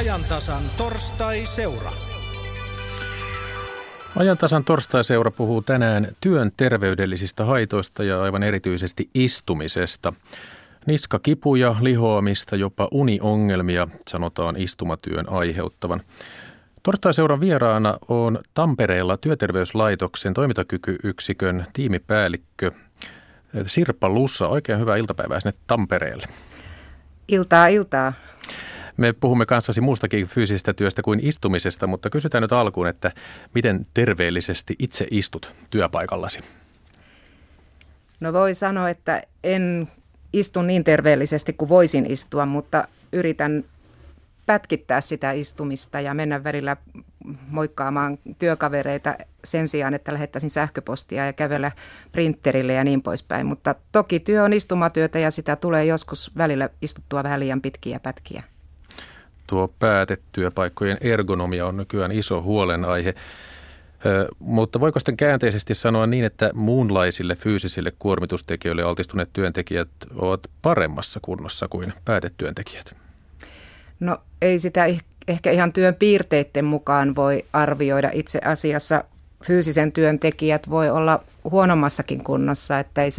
Ajantasan Torstaiseura. Ajantasan Torstaiseura puhuu tänään työn terveydellisistä haitoista ja aivan erityisesti istumisesta. Niskakipuja, lihoamista, jopa uniongelmia sanotaan istumatyön aiheuttavan. Torstaiseuran vieraana on Tampereella Työterveyslaitoksen toimintakykyyksikön tiimipäällikkö Sirpa Lusa. Oikein hyvää iltapäivää sinne Tampereelle. Iltaa. Me puhumme kanssasi muustakin fyysisestä työstä kuin istumisesta, mutta kysytään nyt alkuun, että miten terveellisesti itse istut työpaikallasi? No voi sanoa, että en istu niin terveellisesti kuin voisin istua, mutta yritän pätkittää sitä istumista ja mennä välillä moikkaamaan työkavereita sen sijaan, että lähettäisin sähköpostia ja kävellä printterille ja niin poispäin. Mutta toki työ on istumatyötä ja sitä tulee joskus välillä istuttua vähän liian pitkiä pätkiä. Tuo päätetyöpaikkojen ergonomia on nykyään iso huolenaihe, mutta voiko sitten käänteisesti sanoa niin, että muunlaisille fyysisille kuormitustekijöille altistuneet työntekijät ovat paremmassa kunnossa kuin päätetyöntekijät? No ei sitä ehkä ihan työn piirteiden mukaan voi arvioida. Itse asiassa fyysisen työntekijät voi olla huonommassakin kunnossa, että ei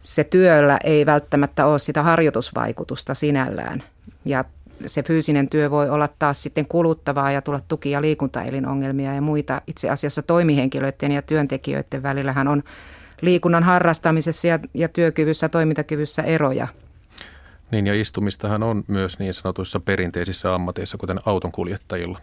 se työllä ei välttämättä ole sitä harjoitusvaikutusta sinällään. Ja se fyysinen työ voi olla taas sitten kuluttavaa ja tulla tuki- ja liikuntaelinongelmia ja muita. Itse asiassa toimihenkilöiden ja työntekijöiden välillähän on liikunnan harrastamisessa ja työkyvyssä, toimintakyvyssä eroja. Niin, ja istumistahan on myös niin sanotuissa perinteisissä ammateissa, kuten autonkuljettajilla.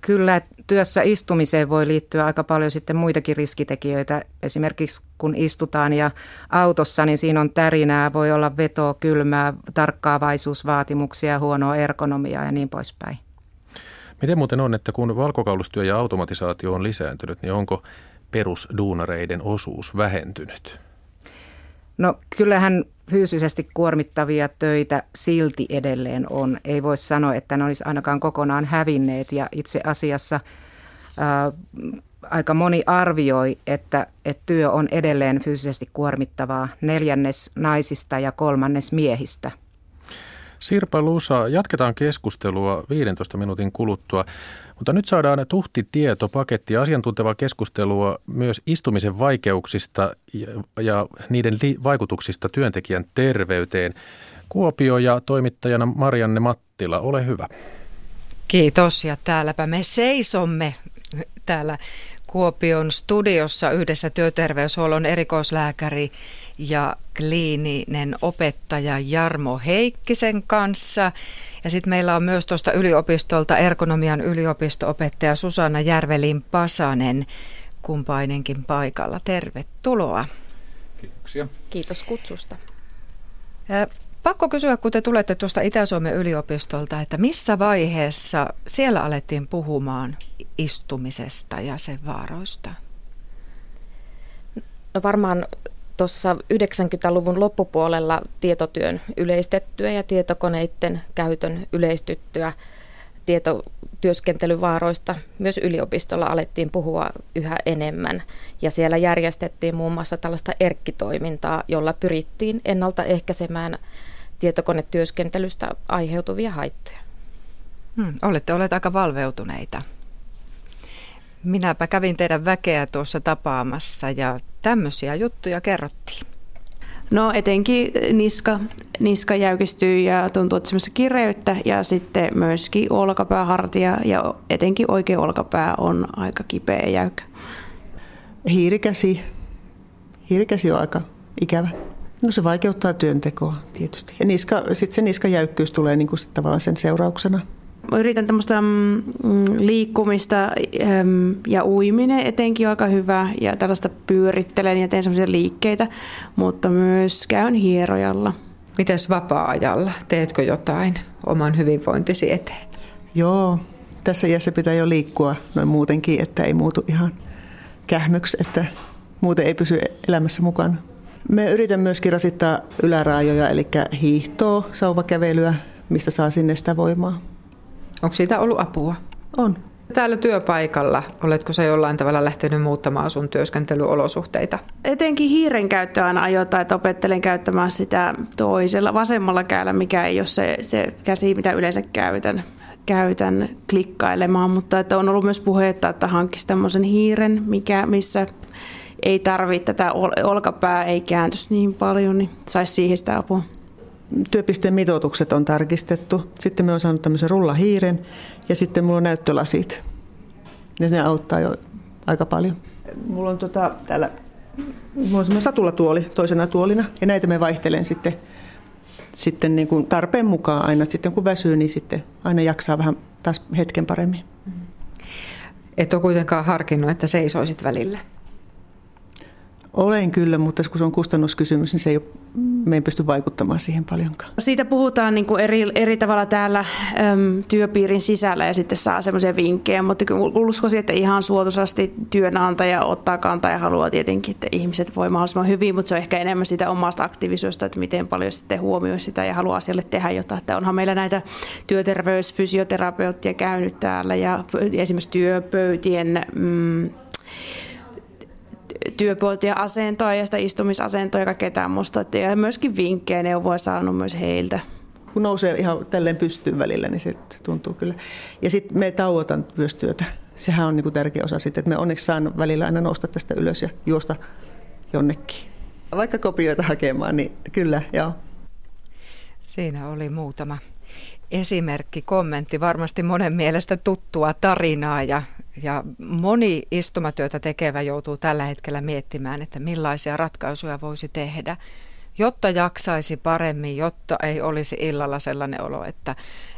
Kyllä, työssä istumiseen voi liittyä aika paljon sitten muitakin riskitekijöitä. Esimerkiksi kun istutaan ja autossa, niin siinä on tärinää, voi olla vetoa, kylmää, tarkkaavaisuusvaatimuksia, huonoa ergonomiaa ja niin poispäin. Miten muuten on, että kun valkokaulustyö ja automatisaatio on lisääntynyt, niin onko perusduunareiden osuus vähentynyt? No kyllähän fyysisesti kuormittavia töitä silti edelleen on. Ei voi sanoa, että ne olisi ainakaan kokonaan hävinneet, ja itse asiassa aika moni arvioi, että työ on edelleen fyysisesti kuormittavaa, 1/4 naisista ja 1/3 miehistä. Sirpa Lusa, jatketaan keskustelua 15 minuutin kuluttua, mutta nyt saadaan tuhti tietopaketti ja asiantuntevaa keskustelua myös istumisen vaikeuksista ja niiden vaikutuksista työntekijän terveyteen. Kuopio ja toimittajana Marianne Mattila, ole hyvä. Kiitos, ja täälläpä me seisomme täällä Kuopion studiossa yhdessä työterveyshuollon erikoislääkäri ja kliininen opettaja Jarmo Heikkisen kanssa. Ja sitten meillä on myös tuosta yliopistolta ergonomian yliopisto-opettaja Susanna Järvelin-Pasanen, kumpainenkin paikalla. Tervetuloa. Kiitoksia. Kiitos kutsusta. Pakko kysyä, kun te tulette tuosta Itä-Suomen yliopistolta, että missä vaiheessa siellä alettiin puhumaan istumisesta ja sen vaaroista? No varmaan tuossa 90-luvun loppupuolella tietotyön yleistettyä ja tietokoneiden käytön yleistyttyä tietotyöskentelyvaaroista myös yliopistolla alettiin puhua yhä enemmän. Ja siellä järjestettiin muun muassa tällaista erkkitoimintaa, jolla pyrittiin ennaltaehkäisemään tietokonetyöskentelystä aiheutuvia haittoja. Olette aika valveutuneita. Minäpä kävin teidän väkeä tuossa tapaamassa ja tämmöisiä juttuja kerrottiin. No etenkin niska jäykistyy ja tuntuu, että semmoista kireyttä, ja sitten myöskin olkapää, hartia ja etenkin oikea olkapää on aika kipeä ja jäykkä. Hiirikäsi on aika ikävä. No se vaikeuttaa työntekoa tietysti. Ja niskajäykkyys tulee niin kuin sit tavallaan sen seurauksena. Yritän tämmöistä liikkumista ja uiminen etenkin aika hyvä, ja tällaista pyörittelen ja teen semmoisia liikkeitä, mutta myös käyn hierojalla. Mites vapaa-ajalla? Teetkö jotain oman hyvinvointisi eteen? Joo, tässä iässä pitää jo liikkua noin muutenkin, että ei muutu ihan kähmyksi, että muuten ei pysy elämässä mukana. Me yritän myöskin rasittaa yläraajoja, eli hiihtoa, sauvakävelyä, mistä saa sinne sitä voimaa. Onko siitä ollut apua? On. Täällä työpaikalla, oletko sä jollain tavalla lähtenyt muuttamaan sun työskentelyolosuhteita? Etenkin hiiren käyttöä aina ajoittain, että opettelen käyttämään sitä toisella vasemmalla kädellä, mikä ei ole se käsi, mitä yleensä käytän klikkailemaan, mutta että on ollut myös puhetta, että hankkisi tämmöisen hiiren, missä ei tarvitse tätä olkapää, ei kääntyisi niin paljon, niin saisi siihen sitä apua. Työpisteen mitoitukset on tarkistettu. Sitten me on saanut tämmöisen rullahiiren ja sitten mulla on näyttölasit. Ja ne auttaa jo aika paljon. Mulla on täällä semmoinen satulatuoli toisena tuolina ja näitä me vaihtelen sitten niin kuin tarpeen mukaan aina. Sitten kun väsyy, niin sitten aina jaksaa vähän taas hetken paremmin. Et ole kuitenkaan harkinnut, että seisoisit välillä? Olen kyllä, mutta kun se on kustannuskysymys, niin me ei pysty vaikuttamaan siihen paljonkaan. Siitä puhutaan niin kuin eri tavalla täällä työpiirin sisällä ja sitten saa semmoisia vinkkejä, mutta uskoisin, että ihan suotuisasti työnantaja ottaa kantaa ja haluaa tietenkin, että ihmiset voi mahdollisimman hyvin, mutta se on ehkä enemmän sitä omasta aktiivisuudesta, että miten paljon sitten huomioi sitä ja haluaa siellä tehdä jotain. Että onhan meillä näitä työterveysfysioterapeuttia käynyt täällä ja esimerkiksi työpöytien työpuoltia asentoa ja sitä istumisasentoa ja kaikkea tämmöistä. Ja myöskin vinkkejä neuvoja saanut myös heiltä. Kun nousee ihan tälleen pystyyn välillä, niin se tuntuu kyllä. Ja sitten me tauotan myös työtä. Sehän on niinku tärkeä osa sitten, että me onneksi saan välillä aina nousta tästä ylös ja juosta jonnekin. Vaikka kopioita hakemaan, niin kyllä, joo. Siinä oli muutama esimerkki, kommentti, varmasti monen mielestä tuttua tarinaa ja moni istumatyötä tekevä joutuu tällä hetkellä miettimään, että millaisia ratkaisuja voisi tehdä, jotta jaksaisi paremmin, jotta ei olisi illalla sellainen olo,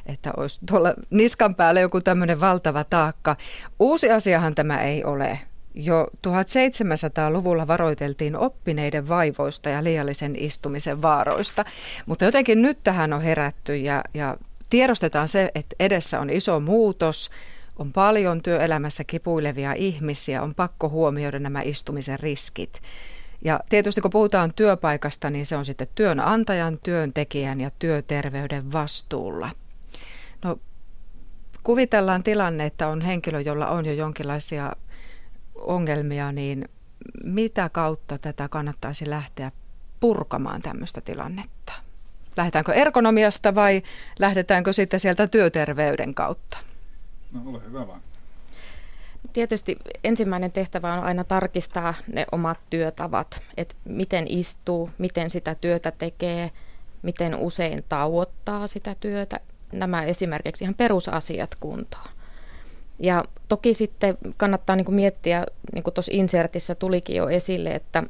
että olisi tuolla niskan päällä joku tämmöinen valtava taakka. Uusi asiahan tämä ei ole. Jo 1700-luvulla varoiteltiin oppineiden vaivoista ja liiallisen istumisen vaaroista, mutta jotenkin nyt tähän on herätty ja tiedostetaan se, että edessä on iso muutos, on paljon työelämässä kipuilevia ihmisiä, on pakko huomioida nämä istumisen riskit. Ja tietysti kun puhutaan työpaikasta, niin se on sitten työnantajan, työntekijän ja työterveyden vastuulla. No, kuvitellaan tilanne, että on henkilö, jolla on jo jonkinlaisia ongelmia, niin mitä kautta tätä kannattaisi lähteä purkamaan tämmöistä tilannetta? Lähdetäänkö ergonomiasta vai lähdetäänkö sitten sieltä työterveyden kautta? No, ole hyvä vaan. Tietysti ensimmäinen tehtävä on aina tarkistaa ne omat työtavat, että miten istuu, miten sitä työtä tekee, miten usein tauottaa sitä työtä. Nämä esimerkiksi ihan perusasiat kuntoon. Ja toki sitten kannattaa niin kuin miettiä, niin kuin tuossa insertissä tulikin jo esille, että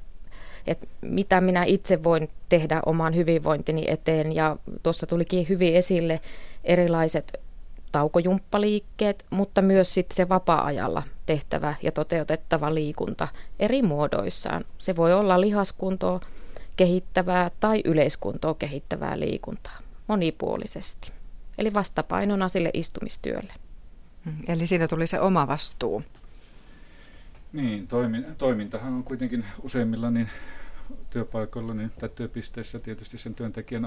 mitä minä itse voin tehdä oman hyvinvointini eteen. Ja tuossa tulikin hyvin esille erilaiset taukojumppaliikkeet, mutta myös sitten se vapaa-ajalla tehtävä ja toteutettava liikunta eri muodoissaan. Se voi olla lihaskuntoa kehittävää tai yleiskuntoa kehittävää liikuntaa monipuolisesti. Eli vastapainona sille istumistyölle. Eli siinä tuli se oma vastuu. Niin, toimintahan on kuitenkin useimmilla niin työpaikoilla niin, tai työpisteissä tietysti sen työntekijän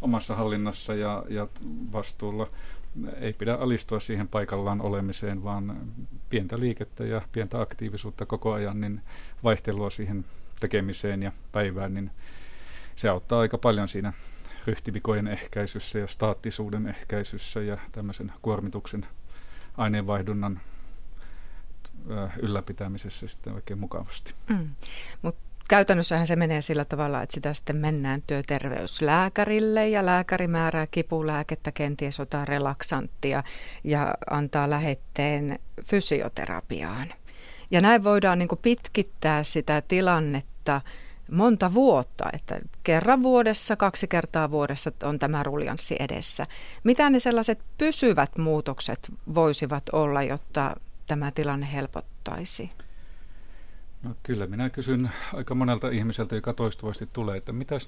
omassa hallinnassa ja vastuulla. Ei pidä alistua siihen paikallaan olemiseen, vaan pientä liikettä ja pientä aktiivisuutta koko ajan, niin vaihtelua siihen tekemiseen ja päivään, niin se auttaa aika paljon siinä ryhtivikojen ehkäisyssä ja staattisuuden ehkäisyssä ja tämmöisen kuormituksen aineenvaihdunnan ylläpitämisessä sitten oikein mukavasti. Mutta käytännössähän se menee sillä tavalla, että sitä sitten mennään työterveyslääkärille ja lääkäri määrää kipulääkettä, kenties jotain relaksanttia ja antaa lähetteen fysioterapiaan. Ja näin voidaan niin kuin pitkittää sitä tilannetta monta vuotta, että kerran vuodessa, 2 kertaa vuodessa on tämä ruljanssi edessä. Mitä ne sellaiset pysyvät muutokset voisivat olla, jotta tämä tilanne helpottaisi? No, kyllä minä kysyn aika monelta ihmiseltä, joka toistuvasti tulee, että mitä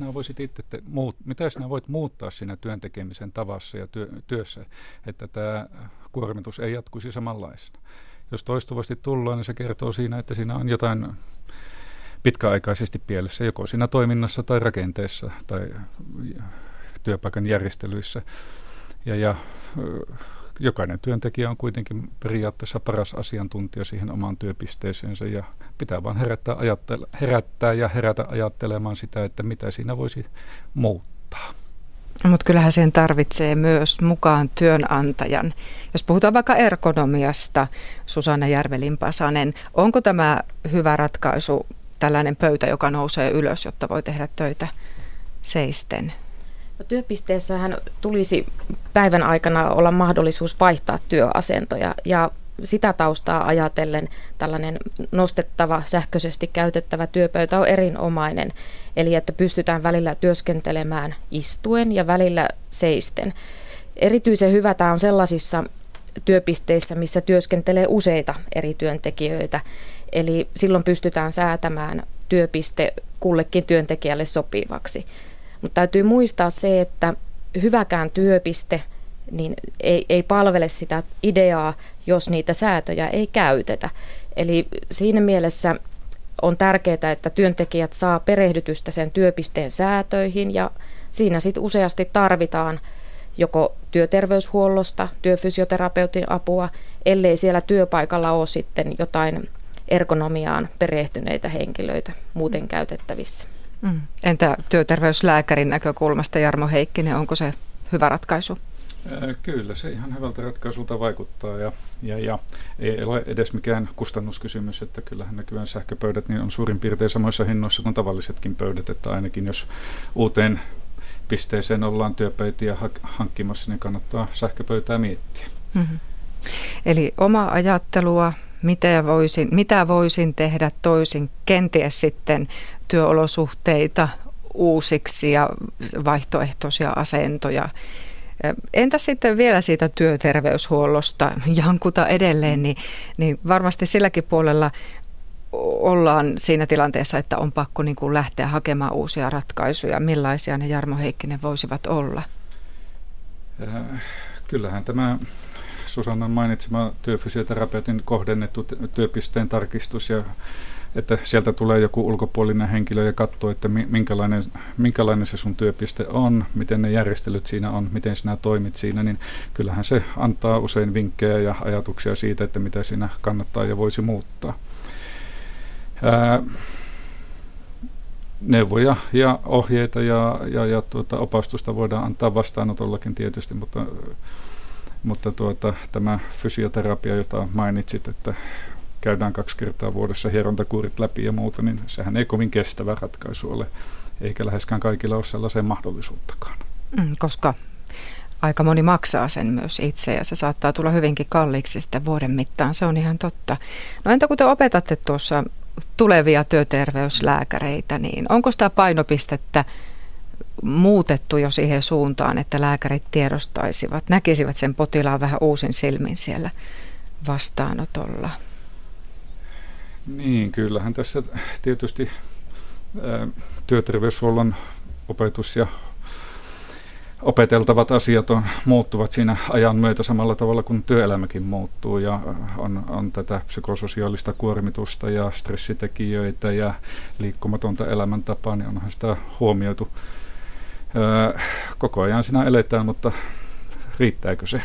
sinä voit muuttaa siinä työntekemisen tavassa ja työssä, että tämä kuormitus ei jatkuisi samanlaisena. Jos toistuvasti tullaan, niin se kertoo siinä, että siinä on jotain pitkäaikaisesti pielessä, joko siinä toiminnassa tai rakenteessa tai työpaikan järjestelyissä. Ja jokainen työntekijä on kuitenkin periaatteessa paras asiantuntija siihen omaan työpisteeseensä ja pitää vaan herättää ajattelemaan sitä, että mitä siinä voisi muuttaa. Mutta kyllähän sen tarvitsee myös mukaan työnantajan. Jos puhutaan vaikka ergonomiasta, Susanna Järvelin-Pasanen, onko tämä hyvä ratkaisu, tällainen pöytä, joka nousee ylös, jotta voi tehdä töitä seisten? No, työpisteessähän tulisi päivän aikana olla mahdollisuus vaihtaa työasentoja ja sitä taustaa ajatellen tällainen nostettava, sähköisesti käytettävä työpöytä on erinomainen, eli että pystytään välillä työskentelemään istuen ja välillä seisten. Erityisen hyvä tämä on sellaisissa työpisteissä, missä työskentelee useita eri työntekijöitä, eli silloin pystytään säätämään työpiste kullekin työntekijälle sopivaksi. Mutta täytyy muistaa se, että hyväkään työpiste niin ei palvele sitä ideaa, jos niitä säätöjä ei käytetä. Eli siinä mielessä on tärkeää, että työntekijät saa perehdytystä sen työpisteen säätöihin ja siinä sitten useasti tarvitaan joko työterveyshuollosta, työfysioterapeutin apua, ellei siellä työpaikalla ole sitten jotain ergonomiaan perehtyneitä henkilöitä muuten käytettävissä. Entä työterveyslääkärin näkökulmasta, Jarmo Heikkinen, onko se hyvä ratkaisu? Kyllä, se ihan hyvältä ratkaisulta vaikuttaa ja ei ole edes mikään kustannuskysymys, että kyllähän näkyvän sähköpöydät niin on suurin piirtein samoissa hinnoissa kuin tavallisetkin pöydät, että ainakin jos uuteen pisteeseen ollaan työpöytiä hankkimassa, niin kannattaa sähköpöytää miettiä. Mm-hmm. Eli omaa ajattelua, mitä voisin tehdä toisin, kenties sitten työolosuhteita uusiksi ja vaihtoehtoisia asentoja. Entä sitten vielä siitä työterveyshuollosta jankuta edelleen, niin varmasti silläkin puolella ollaan siinä tilanteessa, että on pakko niin kuin lähteä hakemaan uusia ratkaisuja. Millaisia ne, Jarmo Heikkinen, voisivat olla? Kyllähän tämä Susannan mainitsema työfysioterapeutin kohdennettu työpisteen tarkistus ja että sieltä tulee joku ulkopuolinen henkilö ja katsoo, että minkälainen se sun työpiste on, miten ne järjestelyt siinä on, miten sinä toimit siinä, niin kyllähän se antaa usein vinkkejä ja ajatuksia siitä, että mitä siinä kannattaa ja voisi muuttaa. Neuvoja ja ohjeita ja opastusta voidaan antaa vastaanotollakin tietysti, mutta tämä fysioterapia, jota mainitsit, että käydään 2 kertaa vuodessa hierontakuurit läpi ja muuta, niin sehän ei kovin kestävä ratkaisu ole, eikä läheskään kaikilla ole sellaiseen mahdollisuuttakaan. Koska aika moni maksaa sen myös itse ja se saattaa tulla hyvinkin kalliiksi sitten vuoden mittaan, se on ihan totta. No entä kun te opetatte tuossa tulevia työterveyslääkäreitä, niin onko sitä painopistettä muutettu jo siihen suuntaan, että lääkärit tiedostaisivat, näkisivät sen potilaan vähän uusin silmin siellä vastaanotolla? Niin, kyllähän tässä tietysti työterveyshuollon opetus ja opeteltavat asiat muuttuvat siinä ajan myötä samalla tavalla kuin työelämäkin muuttuu ja on tätä psykososiaalista kuormitusta ja stressitekijöitä ja liikkumatonta elämäntapaa, niin onhan sitä huomioitu. Koko ajan siinä eletään, mutta riittääkö se?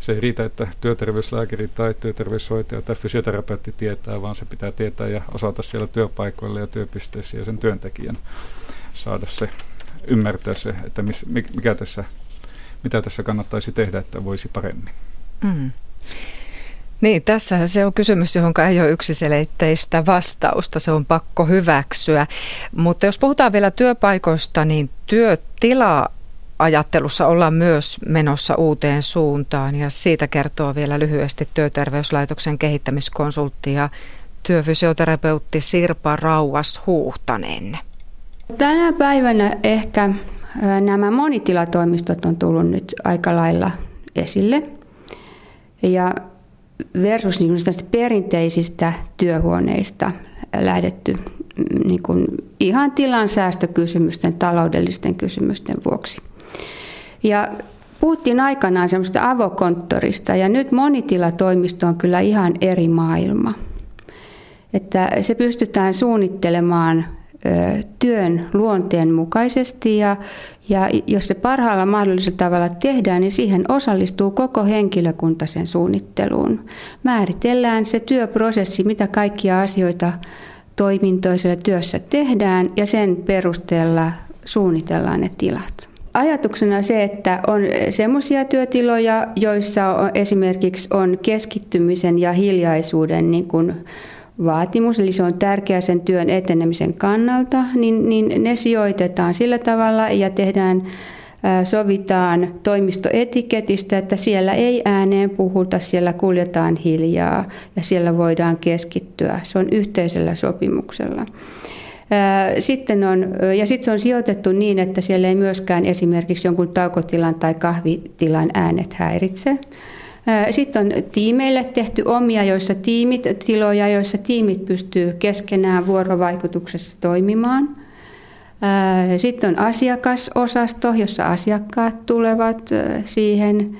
Se ei riitä, että työterveyslääkäri tai työterveyshoitaja tai fysioterapeutti tietää, vaan se pitää tietää ja osata siellä työpaikoilla ja työpisteissä ja sen työntekijän saada se, ymmärtää se, että mitä tässä kannattaisi tehdä, että voisi paremmin. Mm. Niin, tässä se on kysymys, johon ei ole yksiselitteistä vastausta, se on pakko hyväksyä. Mutta jos puhutaan vielä työpaikoista, niin työtilaa ajattelussa ollaan myös menossa uuteen suuntaan ja siitä kertoo vielä lyhyesti Työterveyslaitoksen kehittämiskonsultti ja työfysioterapeutti Sirpa Rauas-Huuhtanen. Tänä päivänä ehkä nämä monitilatoimistot on tullut nyt aika lailla esille ja versus niin perinteisistä työhuoneista lähdetty niin kuin ihan tilansäästökysymysten, taloudellisten kysymysten vuoksi. Ja puhuttiin aikanaan semmoista avokonttorista ja nyt monitilatoimisto on kyllä ihan eri maailma. Että se pystytään suunnittelemaan työn luonteen mukaisesti ja, Ja jos se parhaalla mahdollisella tavalla tehdään, niin siihen osallistuu koko henkilökunta sen suunnitteluun. Määritellään se työprosessi, mitä kaikkia asioita toimintoisella työssä tehdään, ja sen perusteella suunnitellaan ne tilat. Ajatuksena se, että on semmoisia työtiloja, joissa on, esimerkiksi on keskittymisen ja hiljaisuuden niin kuin vaatimus, eli se on tärkeä sen työn etenemisen kannalta, niin ne sijoitetaan sillä tavalla ja sovitaan toimistoetiketistä, että siellä ei ääneen puhuta, siellä kuljetaan hiljaa ja siellä voidaan keskittyä. Se on yhteisellä sopimuksella. Sitten se on sijoitettu niin, että siellä ei myöskään esimerkiksi jonkun taukotilan tai kahvitilan äänet häiritse. Sitten on tiimeille tehty omia tiloja, joissa tiimit pystyy keskenään vuorovaikutuksessa toimimaan. Sitten on asiakasosasto, jossa asiakkaat tulevat siihen,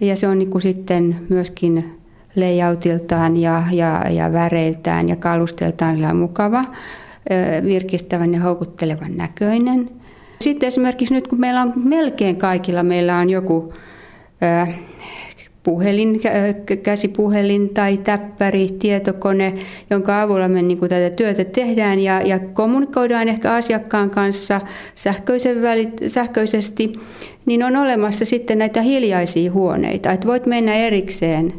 ja se on niin kuin sitten myöskin layoutiltaan ja väreiltään ja kalusteltaan mukava, virkistävän ja houkuttelevan näköinen. Sitten esimerkiksi nyt, kun meillä on melkein kaikilla, meillä on joku puhelin, käsipuhelin tai täppäri, tietokone, jonka avulla me niin kuin tätä työtä tehdään ja kommunikoidaan ehkä asiakkaan kanssa sähköisesti, niin on olemassa sitten näitä hiljaisia huoneita. Että voit mennä erikseen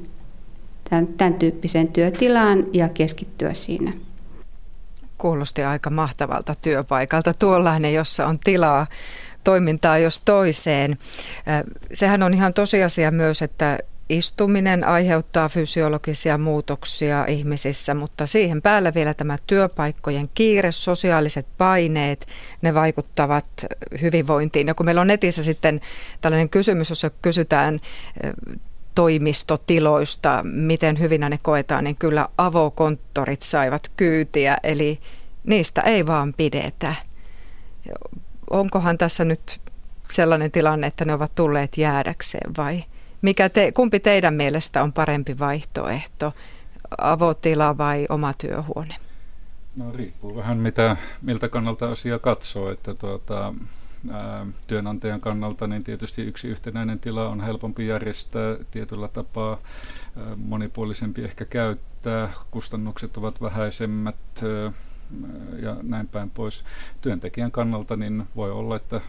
tämän tyyppiseen työtilaan ja keskittyä siinä. Kuulosti aika mahtavalta työpaikalta tuollainen, jossa on tilaa toimintaa jos toiseen. Sehän on ihan tosiasia myös, että istuminen aiheuttaa fysiologisia muutoksia ihmisissä, mutta siihen päällä vielä tämä työpaikkojen kiire, sosiaaliset paineet, ne vaikuttavat hyvinvointiin. Ja kun meillä on netissä sitten tällainen kysymys, jossa kysytään toimistotiloista, miten hyvinä ne koetaan, niin kyllä avokonttorit saivat kyytiä, eli niistä ei vaan pidetä. Onkohan tässä nyt sellainen tilanne, että ne ovat tulleet jäädäkseen vai kumpi teidän mielestä on parempi vaihtoehto, avotila vai oma työhuone? No riippuu vähän miltä kannalta asia katsoo, että työnantajan kannalta niin tietysti yksi yhtenäinen tila on helpompi järjestää tietyllä tapaa, monipuolisempi ehkä käyttää, kustannukset ovat vähäisemmät ja näin päin pois. Työntekijän kannalta niin voi olla, että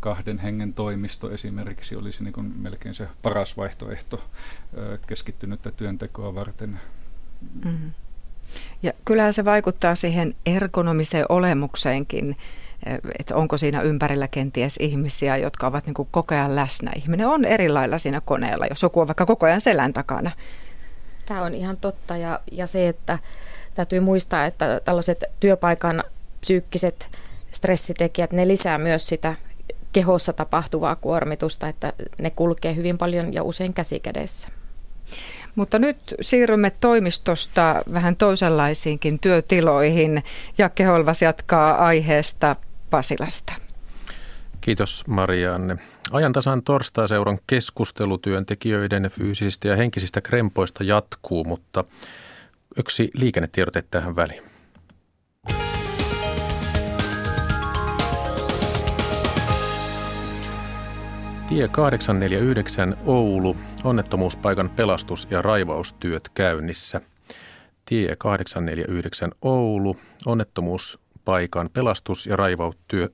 kahden hengen toimisto esimerkiksi olisi niin kuin melkein se paras vaihtoehto keskittynyttä työntekoa varten. Mm-hmm. Ja kyllähän se vaikuttaa siihen ergonomiseen olemukseenkin, että onko siinä ympärillä kenties ihmisiä, jotka ovat niin kuin koko ajan läsnä. Ihminen on eri lailla siinä koneella, jos joku on vaikka koko ajan selän takana. Tämä on ihan totta ja se, että täytyy muistaa, että tällaiset työpaikan psyykkiset stressitekijät, ne lisää myös sitä kehossa tapahtuvaa kuormitusta, että ne kulkee hyvin paljon ja usein käsikädessä. Mutta nyt siirrymme toimistosta vähän toisenlaisiinkin työtiloihin. Jakke Holvas jatkaa aiheesta Pasilasta. Kiitos Marianne. Ajantasan torstaiseuran keskustelu työntekijöiden fyysisistä ja henkisistä krempoista jatkuu, mutta yksi liikennetiedote tähän väliin. Tie 849 Oulu. Onnettomuuspaikan pelastus- ja raivaustyöt käynnissä. Tie 849 Oulu. Onnettomuuspaikan pelastus- ja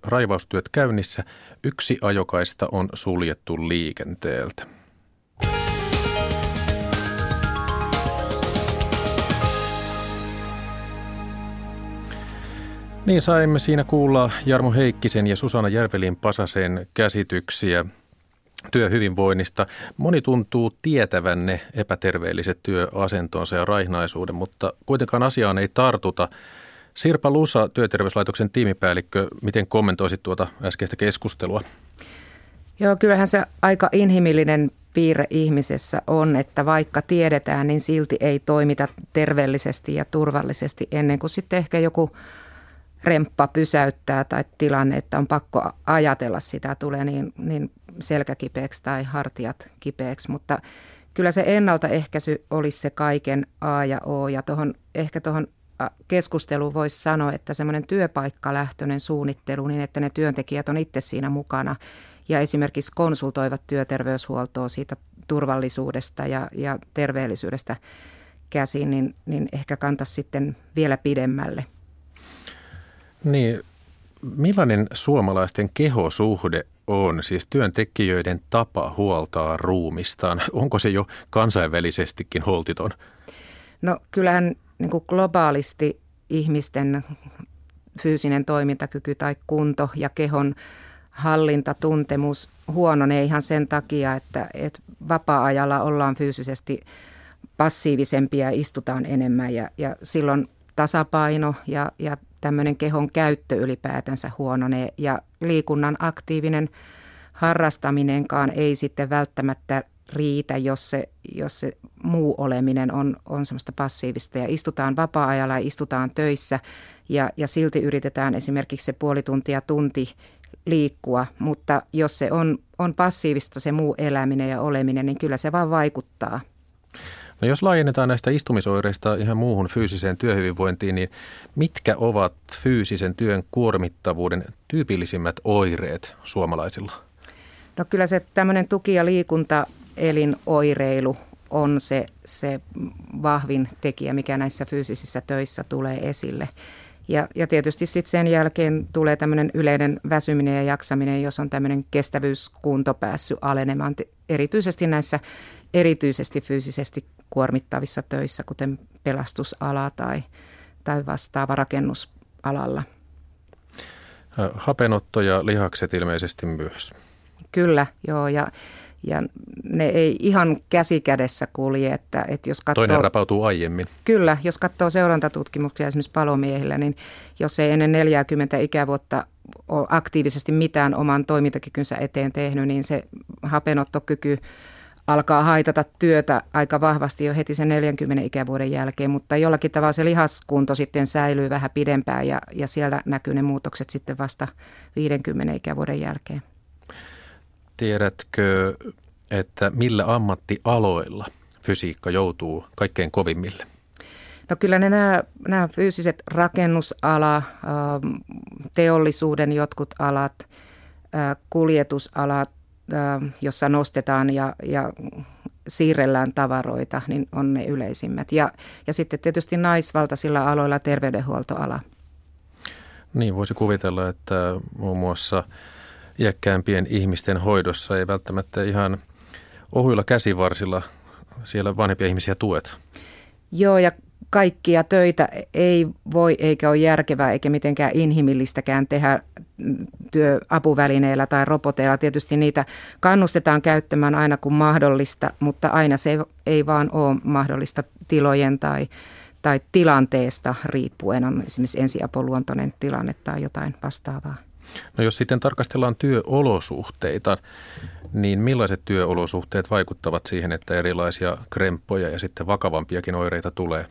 raivaustyöt käynnissä. Yksi ajokaista on suljettu liikenteeltä. Niin saimme siinä kuulla Jarmo Heikkisen ja Susanna Järvelin-Pasasen käsityksiä työhyvinvoinnista. Moni tuntuu tietävän ne epäterveelliset työasentonsa ja raihnaisuuden, mutta kuitenkaan asiaan ei tartuta. Sirpa Lusa, Työterveyslaitoksen tiimipäällikkö, miten kommentoisit tuota äskeistä keskustelua? Joo, kyllähän se aika inhimillinen piirre ihmisessä on, että vaikka tiedetään, niin silti ei toimita terveellisesti ja turvallisesti ennen kuin sitten ehkä joku remppa pysäyttää tai tilanne, että on pakko ajatella sitä, tulee niin selkäkipeäksi tai hartiat kipeäksi, mutta kyllä se ennaltaehkäisy olisi se kaiken A ja O, ja ehkä tuohon keskustelu voisi sanoa, että semmoinen työpaikkalähtöinen suunnittelu, niin että ne työntekijät on itse siinä mukana ja esimerkiksi konsultoivat työterveyshuoltoa siitä turvallisuudesta ja terveellisyydestä käsin, niin ehkä kantaisi sitten vielä pidemmälle. Niin, millainen suomalaisten kehosuhde on, siis työntekijöiden tapa huoltaa ruumistaan? Onko se jo kansainvälisestikin holtiton? No kyllähän niin kuin globaalisti ihmisten fyysinen toimintakyky tai kunto ja kehon hallinta, tuntemus huononee ihan sen takia, että vapaa-ajalla ollaan fyysisesti passiivisempia, istutaan enemmän ja silloin tasapaino ja tämmöinen kehon käyttö ylipäätänsä huononee ja liikunnan aktiivinen harrastaminenkaan ei sitten välttämättä riitä, jos se muu oleminen on semmoista passiivista ja istutaan vapaa-ajalla ja istutaan töissä ja silti yritetään esimerkiksi se puoli tuntia tunti liikkua, mutta jos se on passiivista se muu eläminen ja oleminen, niin kyllä se vaan vaikuttaa. No jos laajennetaan näistä istumisoireista ihan muuhun fyysiseen työhyvinvointiin, niin mitkä ovat fyysisen työn kuormittavuuden tyypillisimmät oireet suomalaisilla? No kyllä se tämmöinen tuki- ja liikuntaelinoireilu on se vahvin tekijä, mikä näissä fyysisissä töissä tulee esille. Ja tietysti sitten sen jälkeen tulee tämmöinen yleinen väsyminen ja jaksaminen, jos on tämmöinen kestävyyskunto päässyt alenemaan erityisesti näissä erityisesti fyysisesti kuormittavissa töissä, kuten pelastusala tai vastaava rakennusalalla. Hapenotto ja lihakset ilmeisesti myös. Kyllä, joo, ja ne ei ihan käsi kädessä kulje. Että jos katsoo, toinen rapautuu aiemmin. Kyllä, jos katsoo seurantatutkimuksia esimerkiksi palomiehillä, niin jos ei ennen 40 ikävuotta ole aktiivisesti mitään oman toimintakykynsä eteen tehnyt, niin se hapenottokyky alkaa haitata työtä aika vahvasti jo heti sen 40 ikävuoden jälkeen, mutta jollakin tavalla se lihaskunto sitten säilyy vähän pidempään ja siellä näkyy ne muutokset sitten vasta 50 ikävuoden jälkeen. Tiedätkö, että millä ammattialoilla fysiikka joutuu kaikkein kovimmille? No kyllä nämä fyysiset rakennusala, teollisuuden jotkut alat, kuljetusalat, jossa nostetaan ja siirrellään tavaroita, niin on ne yleisimmät. Ja sitten tietysti naisvaltaisilla aloilla terveydenhuoltoala. Niin, voisi kuvitella, että muun muassa iäkkäämpien ihmisten hoidossa ei välttämättä ihan ohuilla käsivarsilla siellä vanhempia ihmisiä tuet. Joo, ja kaikkia töitä ei voi eikä ole järkevää eikä mitenkään inhimillistäkään tehdä työapuvälineillä tai roboteilla. Tietysti niitä kannustetaan käyttämään aina kun mahdollista, mutta aina se ei vaan ole mahdollista tilojen tai tilanteesta riippuen. On esimerkiksi ensiapoluontoinen tilanne tai jotain vastaavaa. No jos sitten tarkastellaan työolosuhteita, niin millaiset työolosuhteet vaikuttavat siihen, että erilaisia kremppoja ja sitten vakavampiakin oireita tulee?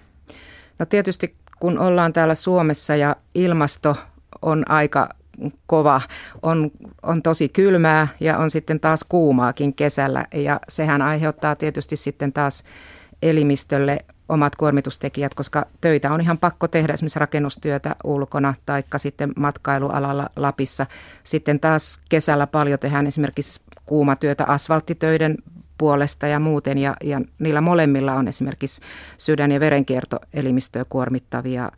No tietysti kun ollaan täällä Suomessa ja ilmasto on aika kova, on tosi kylmää ja on sitten taas kuumaakin kesällä ja sehän aiheuttaa tietysti sitten taas elimistölle omat kuormitustekijät, koska töitä on ihan pakko tehdä, esimerkiksi rakennustyötä ulkona tai sitten matkailualalla Lapissa. Sitten taas kesällä paljon tehdään esimerkiksi kuumatyötä asfalttitöiden puolesta ja muuten, ja niillä molemmilla on esimerkiksi sydän- ja verenkiertoelimistöä kuormittavia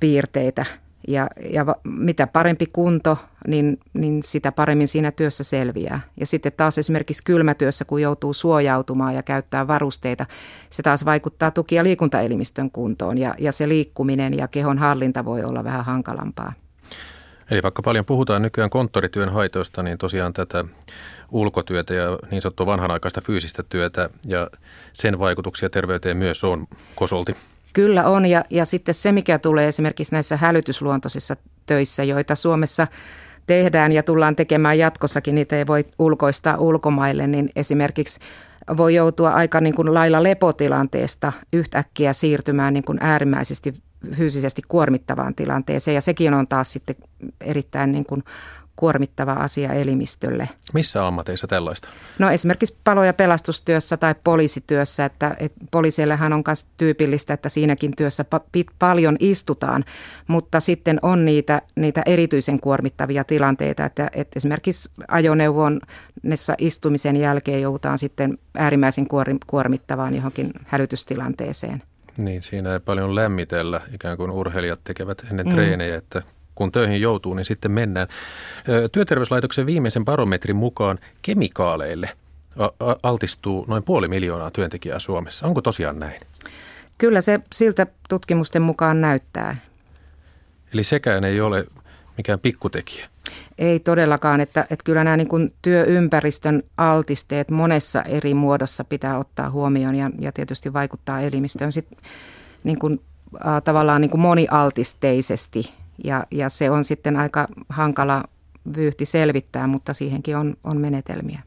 piirteitä. Ja mitä parempi kunto, niin sitä paremmin siinä työssä selviää. Ja sitten taas esimerkiksi kylmätyössä, kun joutuu suojautumaan ja käyttää varusteita, se taas vaikuttaa tuki- ja liikuntaelimistön kuntoon. Ja se liikkuminen ja kehon hallinta voi olla vähän hankalampaa. Eli vaikka paljon puhutaan nykyään konttorityön haitoista, niin tosiaan tätä ulkotyötä ja niin sanottua vanhanaikaista fyysistä työtä ja sen vaikutuksia terveyteen myös on kosolti. Kyllä on, ja sitten se, mikä tulee esimerkiksi näissä hälytysluontoisissa töissä, joita Suomessa tehdään ja tullaan tekemään jatkossakin, niitä ei voi ulkoistaa ulkomaille, niin esimerkiksi voi joutua aika niin kuin lailla lepotilanteesta yhtäkkiä siirtymään niin kuin äärimmäisesti fyysisesti kuormittavaan tilanteeseen, ja sekin on taas sitten erittäin niin kuin kuormittava asia elimistölle. Missä ammateissa tällaista? No esimerkiksi palo- ja pelastustyössä tai poliisityössä, että poliisillehan on myös tyypillistä, että siinäkin työssä paljon istutaan, mutta sitten on niitä erityisen kuormittavia tilanteita, että esimerkiksi ajoneuvon istumisen jälkeen joudutaan sitten äärimmäisen kuormittavaan johonkin hälytystilanteeseen. Niin, siinä ei paljon lämmitellä, ikään kuin urheilijat tekevät ennen treenejä, että kun töihin joutuu, niin sitten mennään. Työterveyslaitoksen viimeisen barometrin mukaan kemikaaleille altistuu noin 500,000 työntekijää Suomessa. Onko tosiaan näin? Kyllä se siltä tutkimusten mukaan näyttää. Eli sekään ei ole mikään pikkutekijä. Ei todellakaan, että kyllä nämä niin kuin työympäristön altisteet monessa eri muodossa pitää ottaa huomioon ja tietysti vaikuttaa elimistöön sitten niin kuin, tavallaan niin kuin monialtisteisesti. Ja se on sitten aika hankala vyyhti selvittää, mutta siihenkin on menetelmiä.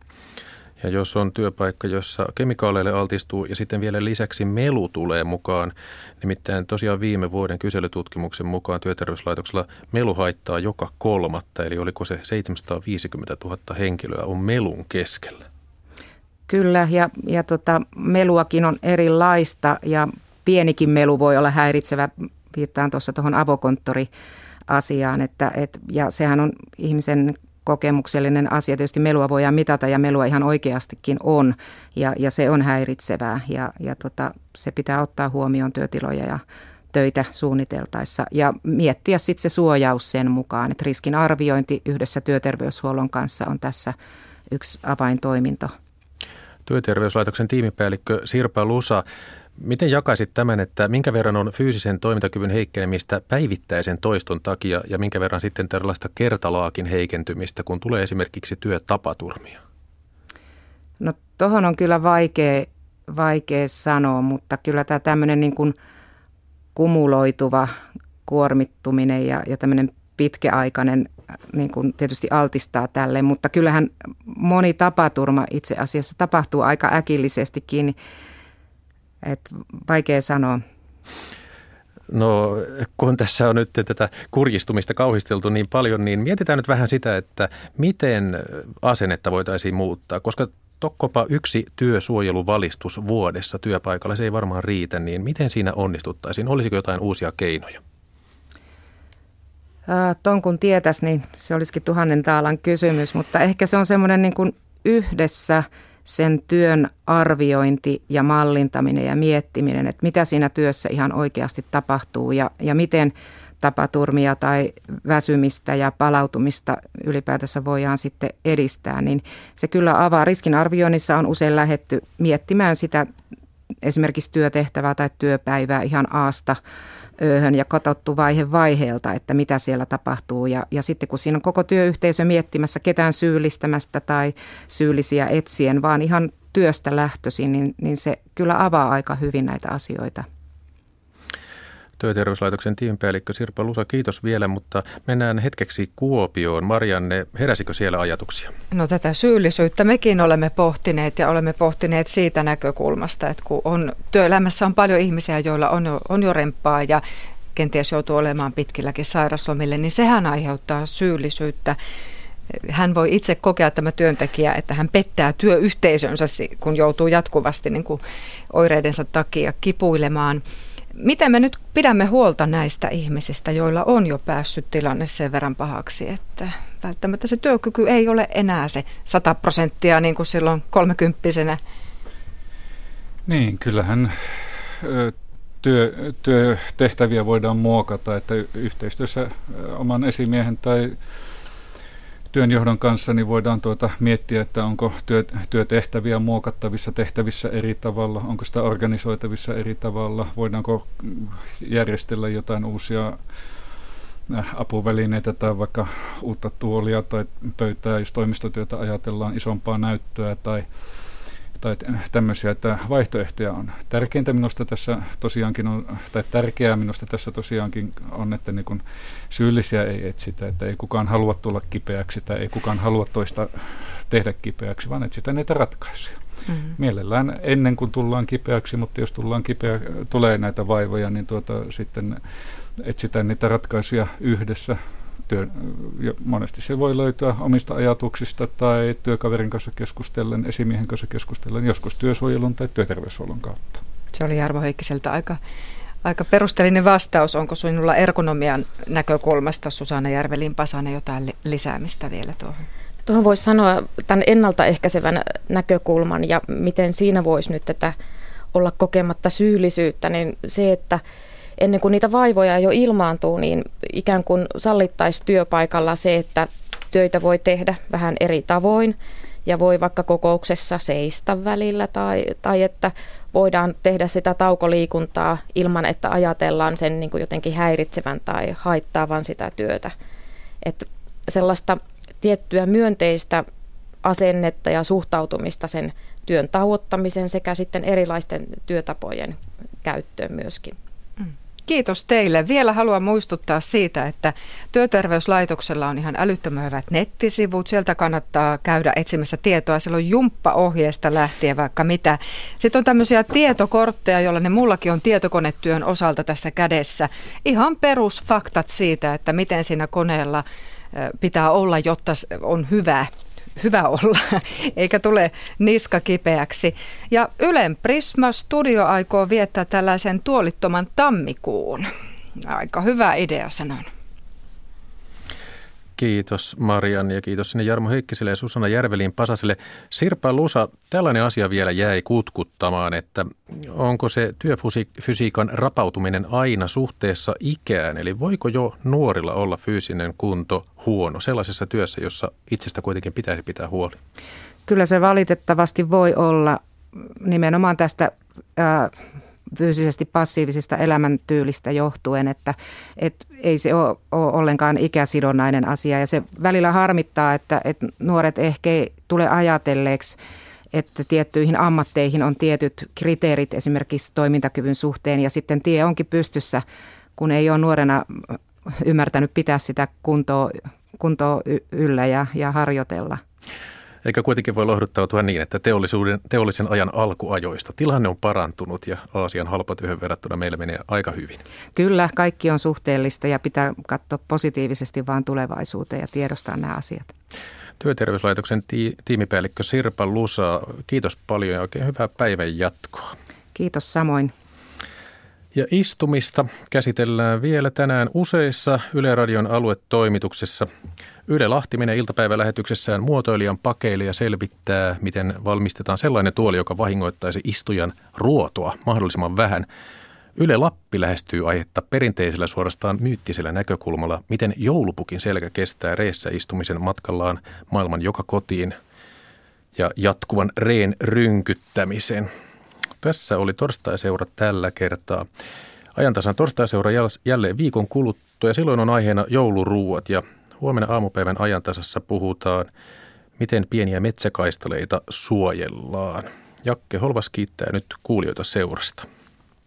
Ja jos on työpaikka, jossa kemikaaleille altistuu ja sitten vielä lisäksi melu tulee mukaan, nimittäin tosiaan viime vuoden kyselytutkimuksen mukaan Työterveyslaitoksella melu haittaa joka 3., eli oliko se 750,000 henkilöä on melun keskellä? Kyllä, ja meluakin on erilaista ja pienikin melu voi olla häiritsevä. Viittaan tuossa tuohon avokonttoriasiaan, ja sehän on ihmisen kokemuksellinen asia. Tietysti melua voidaan mitata ja melua ihan oikeastikin on, ja se on häiritsevää, ja se pitää ottaa huomioon työtiloja ja töitä suunniteltaessa, ja miettiä sitten se suojaus sen mukaan, että riskin arviointi yhdessä työterveyshuollon kanssa on tässä yksi avaintoiminto. Työterveyslaitoksen tiimipäällikkö Sirpa Lusa, miten jakaisit tämän, että minkä verran on fyysisen toimintakyvyn heikkenemistä päivittäisen toiston takia ja minkä verran sitten tällaista kertalaakin heikentymistä, kun tulee esimerkiksi työtapaturmia? No tohon on kyllä vaikea sanoa, mutta kyllä tämä tämmöinen niin kuin kumuloituva kuormittuminen ja tämmöinen pitkäaikainen niin kuin tietysti altistaa tälle, mutta kyllähän moni tapaturma itse asiassa tapahtuu aika äkillisestikin. Että vaikea sanoa. No kun tässä on nyt tätä kurjistumista kauhisteltu niin paljon, niin mietitään nyt vähän sitä, että miten asennetta voitaisiin muuttaa. Koska tokkopa yksi työsuojeluvalistus vuodessa työpaikalla, se ei varmaan riitä, niin miten siinä onnistuttaisiin? Olisiko jotain uusia keinoja? Ton kun tietäisi, niin se olisikin 1000 taalan kysymys, mutta ehkä se on semmoinen niin kuin yhdessä sen työn arviointi ja mallintaminen ja miettiminen, että mitä siinä työssä ihan oikeasti tapahtuu ja miten tapaturmia tai väsymistä ja palautumista ylipäätänsä voidaan sitten edistää, niin se kyllä avaa. Riskinarvioinnissa on usein lähdetty miettimään sitä esimerkiksi työtehtävää tai työpäivää ihan aasta ööhön ja katsottu vaihe vaiheelta, että mitä siellä tapahtuu. Ja sitten kun siinä on koko työyhteisö miettimässä ketään syyllistämästä tai syyllisiä etsien, vaan ihan työstä lähtöisin, niin se kyllä avaa aika hyvin näitä asioita. Työterveyslaitoksen tiimipäällikkö Sirpa Lusa, kiitos vielä, mutta mennään hetkeksi Kuopioon. Marianne, heräsikö siellä ajatuksia? No tätä syyllisyyttä mekin olemme pohtineet ja olemme pohtineet siitä näkökulmasta, että kun työelämässä on paljon ihmisiä, joilla on jo remppaa ja kenties joutuu olemaan pitkilläkin sairaslomille, niin sehän aiheuttaa syyllisyyttä. Hän voi itse kokea tämä työntekijä, että hän pettää työyhteisönsä, kun joutuu jatkuvasti niin kuin oireidensa takia kipuilemaan. Miten me nyt pidämme huolta näistä ihmisistä, joilla on jo päässyt tilanne sen verran pahaksi, että välttämättä se työkyky ei ole enää se 100% niin kuin silloin 30-vuotiaana? Niin, kyllähän työtehtäviä voidaan muokata, että yhteistyössä oman esimiehen tai työnjohdon kanssa niin voidaan miettiä, että onko työtehtäviä muokattavissa tehtävissä eri tavalla, onko sitä organisoitavissa eri tavalla, voidaanko järjestellä jotain uusia apuvälineitä tai vaikka uutta tuolia tai pöytää, jos toimistotyötä ajatellaan, isompaa näyttöä tai tämmöisiä, että vaihtoehtoja on. Tärkeää minusta tässä tosiaankin on, että niin kun syyllisiä ei etsitä, että ei kukaan halua tulla kipeäksi tai ei kukaan halua toista tehdä kipeäksi, vaan etsitään niitä ratkaisuja. Mm-hmm. Mielellään ennen kuin tullaan kipeäksi, mutta jos tulee näitä vaivoja, niin sitten etsitään niitä ratkaisuja yhdessä monesti se voi löytyä omista ajatuksista tai työkaverin kanssa keskustellen, esimiehen kanssa keskustellen, joskus työsuojelun tai työterveyshuollon kautta. Se oli Jarmo Heikkiseltä aika perusteellinen vastaus. Onko sinulla ergonomian näkökulmasta, Susanna Järvelin-Pasanen, jotain lisäämistä vielä tuohon? Tuohon voisi sanoa tämän ennaltaehkäisevän näkökulman ja miten siinä voisi nyt tätä olla kokematta syyllisyyttä, niin se, että ennen kuin niitä vaivoja jo ilmaantuu, niin ikään kuin sallittaisi työpaikalla se, että töitä voi tehdä vähän eri tavoin ja voi vaikka kokouksessa seistä välillä tai että voidaan tehdä sitä taukoliikuntaa ilman, että ajatellaan sen niin kuin jotenkin häiritsevän tai haittaavan sitä työtä. Että sellaista tiettyä myönteistä asennetta ja suhtautumista sen työn tauottamisen sekä sitten erilaisten työtapojen käyttöön myöskin. Kiitos teille. Vielä haluan muistuttaa siitä, että Työterveyslaitoksella on ihan älyttömän hyvät nettisivut. Sieltä kannattaa käydä etsimässä tietoa. Siellä on jumppaohjeesta lähtien vaikka mitä. Sitten on tämmöisiä tietokortteja, joilla ne mullakin on tietokonetyön osalta tässä kädessä. Ihan perusfaktat siitä, että miten siinä koneella pitää olla, jotta on hyvä olla, eikä tule niska kipeäksi. Ja Ylen Prisma Studio aikoo viettää tällaisen tuolittoman tammikuun. Aika hyvä idea, sanon. Kiitos Marianne ja kiitos sinne Jarmo Heikkiselle ja Susanna Järvelin-Pasaselle. Sirpa Lusa, tällainen asia vielä jäi kutkuttamaan, että onko se työfysiikan rapautuminen aina suhteessa ikään? Eli voiko jo nuorilla olla fyysinen kunto huono sellaisessa työssä, jossa itsestä kuitenkin pitäisi pitää huoli? Kyllä se valitettavasti voi olla nimenomaan tästä fyysisesti passiivisesta elämäntyylistä johtuen, että ei se ole ollenkaan ikäsidonnainen asia. Ja se välillä harmittaa, että nuoret ehkä ei tule ajatelleeksi, että tiettyihin ammatteihin on tietyt kriteerit esimerkiksi toimintakyvyn suhteen ja sitten tie onkin pystyssä, kun ei ole nuorena ymmärtänyt pitää sitä kuntoa yllä ja harjoitella. Eikä kuitenkin voi lohduttautua niin, että teollisen ajan alkuajoista tilanne on parantunut ja Aasian halpatyöhön verrattuna meillä menee aika hyvin. Kyllä, kaikki on suhteellista ja pitää katsoa positiivisesti vaan tulevaisuuteen ja tiedostaa nämä asiat. Työterveyslaitoksen tiimipäällikkö Sirpa Lusa, kiitos paljon ja oikein hyvää päivän jatkoa. Kiitos samoin. Ja istumista käsitellään vielä tänään useissa Yle Radion aluetoimituksissa. Yle Lahti menee iltapäivälähetyksessään muotoilijan pakeille ja selvittää, miten valmistetaan sellainen tuoli, joka vahingoittaisi istujan ruotoa mahdollisimman vähän. Yle Lappi lähestyy aihetta perinteisellä, suorastaan myyttisellä näkökulmalla, miten joulupukin selkä kestää reessä istumisen matkallaan maailman joka kotiin ja jatkuvan reen rynkyttämisen. Tässä oli Torstaiseura tällä kertaa. Ajantasan Torstaiseura jälleen viikon kuluttua ja silloin on aiheena jouluruuat ja huomenna aamupäivän Ajantasassa puhutaan, miten pieniä metsäkaistaleita suojellaan. Jakke Holvas kiittää nyt kuulijoita seurasta.